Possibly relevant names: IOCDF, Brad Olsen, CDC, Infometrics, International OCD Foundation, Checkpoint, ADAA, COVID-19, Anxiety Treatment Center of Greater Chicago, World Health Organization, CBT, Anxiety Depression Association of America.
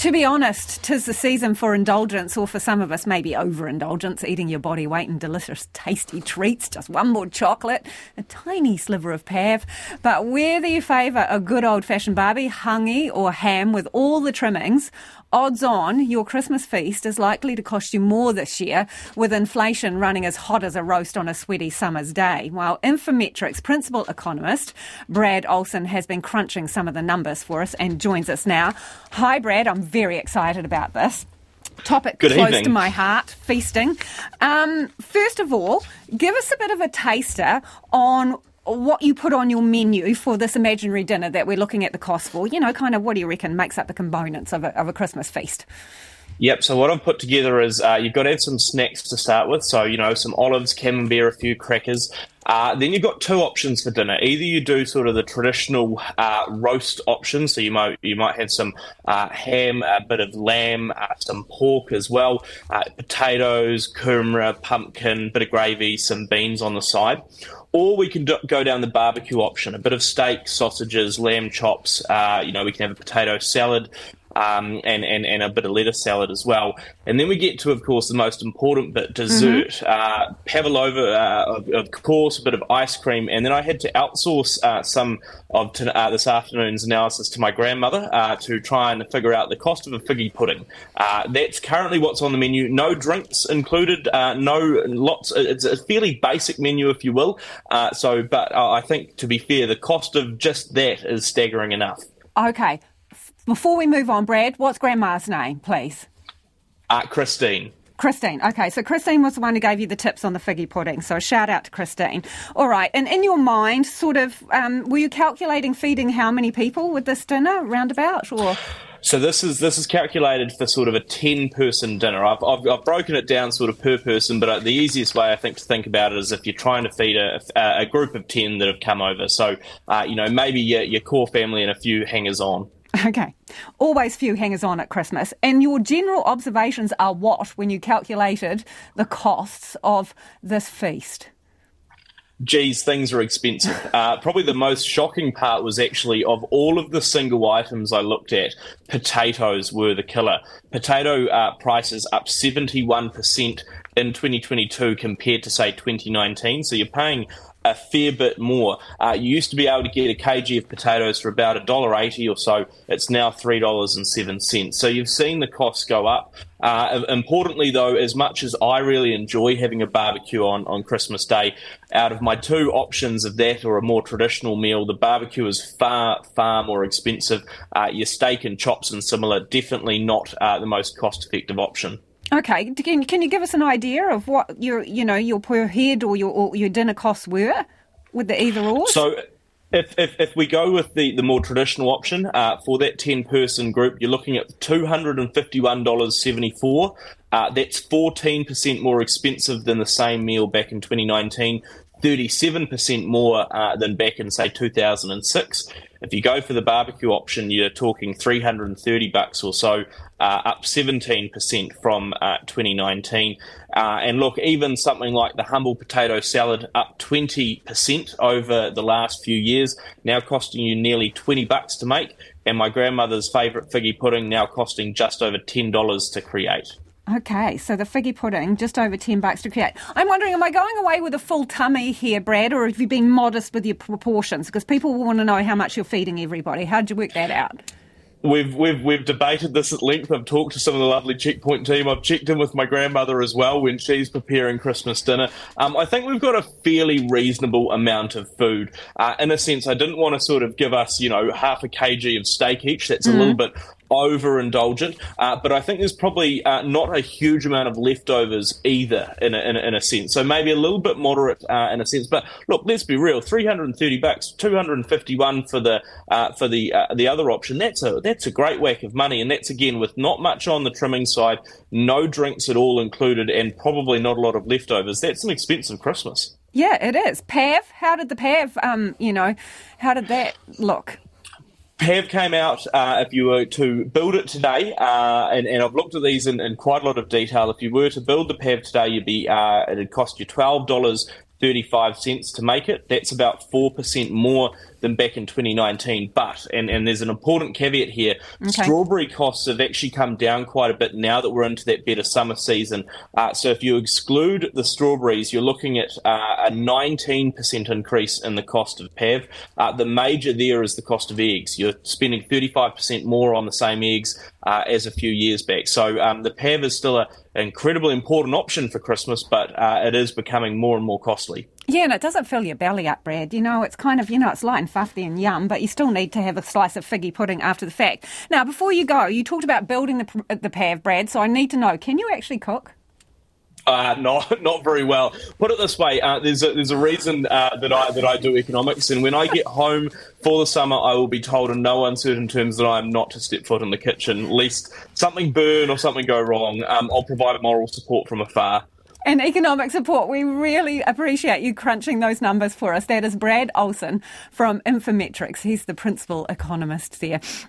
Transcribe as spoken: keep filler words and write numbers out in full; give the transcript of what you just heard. To be honest, 'tis the season for indulgence, or for some of us, maybe overindulgence, eating your body weight in delicious, tasty treats, just one more chocolate, a tiny sliver of pav. But whether you favour a good old-fashioned barbie, hangi or ham with all the trimmings, odds on your Christmas feast is likely to cost you more this year, with inflation running as hot as a roast on a sweaty summer's day. While Infometrics principal economist Brad Olsen has been crunching some of the numbers for us and joins us now. Hi, Brad. I'm very excited about this. Topic Good close evening. To my heart, feasting. Um, first of all, give us a bit of a taster on what you put on your menu for this imaginary dinner that we're looking at the cost for. You know, kind of what do you reckon makes up the components of a, of a Christmas feast? Yep, so what I've put together is uh, you've got to have some snacks to start with. So, you know, some olives, camembert, a few crackers. Uh, then you've got two options for dinner. Either you do sort of the traditional uh, roast option, so you might you might have some uh, ham, a bit of lamb, uh, some pork as well, uh, potatoes, kumara, pumpkin, bit of gravy, some beans on the side. Or we can do, go down the barbecue option, a bit of steak, sausages, lamb chops. Uh, you know, we can have a potato salad. Um, and, and, and a bit of lettuce salad as well. And then we get to, of course, the most important bit, dessert. Mm-hmm. Uh, pavlova, uh, of, of course, a bit of ice cream. And then I had to outsource uh, some of t- uh, this afternoon's analysis to my grandmother uh, to try and figure out the cost of a figgy pudding. Uh, that's currently what's on the menu. No drinks included, uh, no lots. It's a fairly basic menu, if you will. Uh, so, but uh, I think, to be fair, the cost of just that is staggering enough. Okay. Before we move on, Brad, what's Grandma's name, please? Uh, Christine. Christine, okay. So Christine was the one who gave you the tips on the figgy pudding, so a shout out to Christine. All right, and in your mind, sort of, um, were you calculating feeding how many people with this dinner, roundabout, or...? So this is this is calculated for sort of a ten-person dinner. I've, I've I've broken it down sort of per person, but the easiest way I think to think about it is if you're trying to feed a a group of ten that have come over. So, uh, you know, maybe your, your core family and a few hangers-on. Okay. Always few hangers-on at Christmas. And your general observations are what when you calculated the costs of this feast? Geez, things are expensive. Uh, probably the most shocking part was actually of all of the single items I looked at, potatoes were the killer. Potato uh, prices up seventy-one percent in twenty twenty-two compared to, say, twenty nineteen. So you're paying a fair bit more. Uh, you used to be able to get a kg of potatoes for about one dollar eighty or so. It's now three dollars and seven cents. So you've seen the costs go up. Uh, importantly, though, as much as I really enjoy having a barbecue on, on Christmas Day, out of my two options of that or a more traditional meal, the barbecue is far, far more expensive. Uh, your steak and chops and similar, definitely not uh, the most cost-effective option. Okay, can, can you give us an idea of what your, you know, your per head or your or your dinner costs were with the either or? So, if if, if we go with the, the more traditional option uh, for that ten person group, you're looking at two hundred and fifty one dollars seventy four. Uh, that's fourteen percent more expensive than the same meal back in twenty nineteen. thirty-seven percent more uh, than back in, say, two thousand six. If you go for the barbecue option, you're talking three hundred thirty bucks or so, uh, up seventeen percent from uh, twenty nineteen. Uh, and look, even something like the humble potato salad, up twenty percent over the last few years, now costing you nearly twenty bucks to make, and my grandmother's favourite figgy pudding now costing just over ten dollars to create. Okay, so the figgy pudding, just over ten bucks to create. I'm wondering, am I going away with a full tummy here, Brad, or have you been modest with your proportions? Because people will want to know how much you're feeding everybody. How'd you work that out? We've we've we've debated this at length. I've talked to some of the lovely Checkpoint team. I've checked in with my grandmother as well when she's preparing Christmas dinner. Um, I think we've got a fairly reasonable amount of food. Uh, in a sense, I didn't want to sort of give us, you know, half a kg of steak each. That's mm-hmm. a little bit overindulgent, uh, but I think there's probably uh, not a huge amount of leftovers either, in a, in a, in a sense. So maybe a little bit moderate uh, in a sense. But look, let's be real: three hundred thirty bucks, two hundred fifty-one for the uh, for the uh, the other option. That's a that's a great whack of money, and that's again with not much on the trimming side, no drinks at all included, and probably not a lot of leftovers. That's an expensive Christmas. Yeah, it is. Pav, how did the pav? Um, you know, how did that look? Pav came out, uh, if you were to build it today, uh, and, and I've looked at these in, in quite a lot of detail. If you were to build the pav today, you'd be, uh, it'd cost you twelve dollars thirty-five cents to make it. That's about four percent more than back in twenty nineteen. But, and, and there's an important caveat here, okay. strawberry costs have actually come down quite a bit now that we're into that better summer season. Uh, so if you exclude the strawberries, you're looking at uh, a nineteen percent increase in the cost of P A V. Uh, the major there is the cost of eggs. You're spending thirty-five percent more on the same eggs uh, as a few years back. So um, the P A V is still a incredibly important option for Christmas, but uh, it is becoming more and more costly. Yeah, and it doesn't fill your belly up, Brad. You know, it's kind of, you know, it's light and fluffy and yum, but you still need to have a slice of figgy pudding after the fact. Now, before you go, you talked about building the, the P A V, Brad, so I need to know, can you actually cook? Uh, not not very well. Put it this way, uh, there's a, there's a reason uh, that I that I do economics, and when I get home for the summer, I will be told in no uncertain terms that I am not to step foot in the kitchen, lest something burn or something go wrong. Um, I'll provide moral support from afar. And economic support. We really appreciate you crunching those numbers for us. That is Brad Olsen from Infometrics. He's the principal economist there.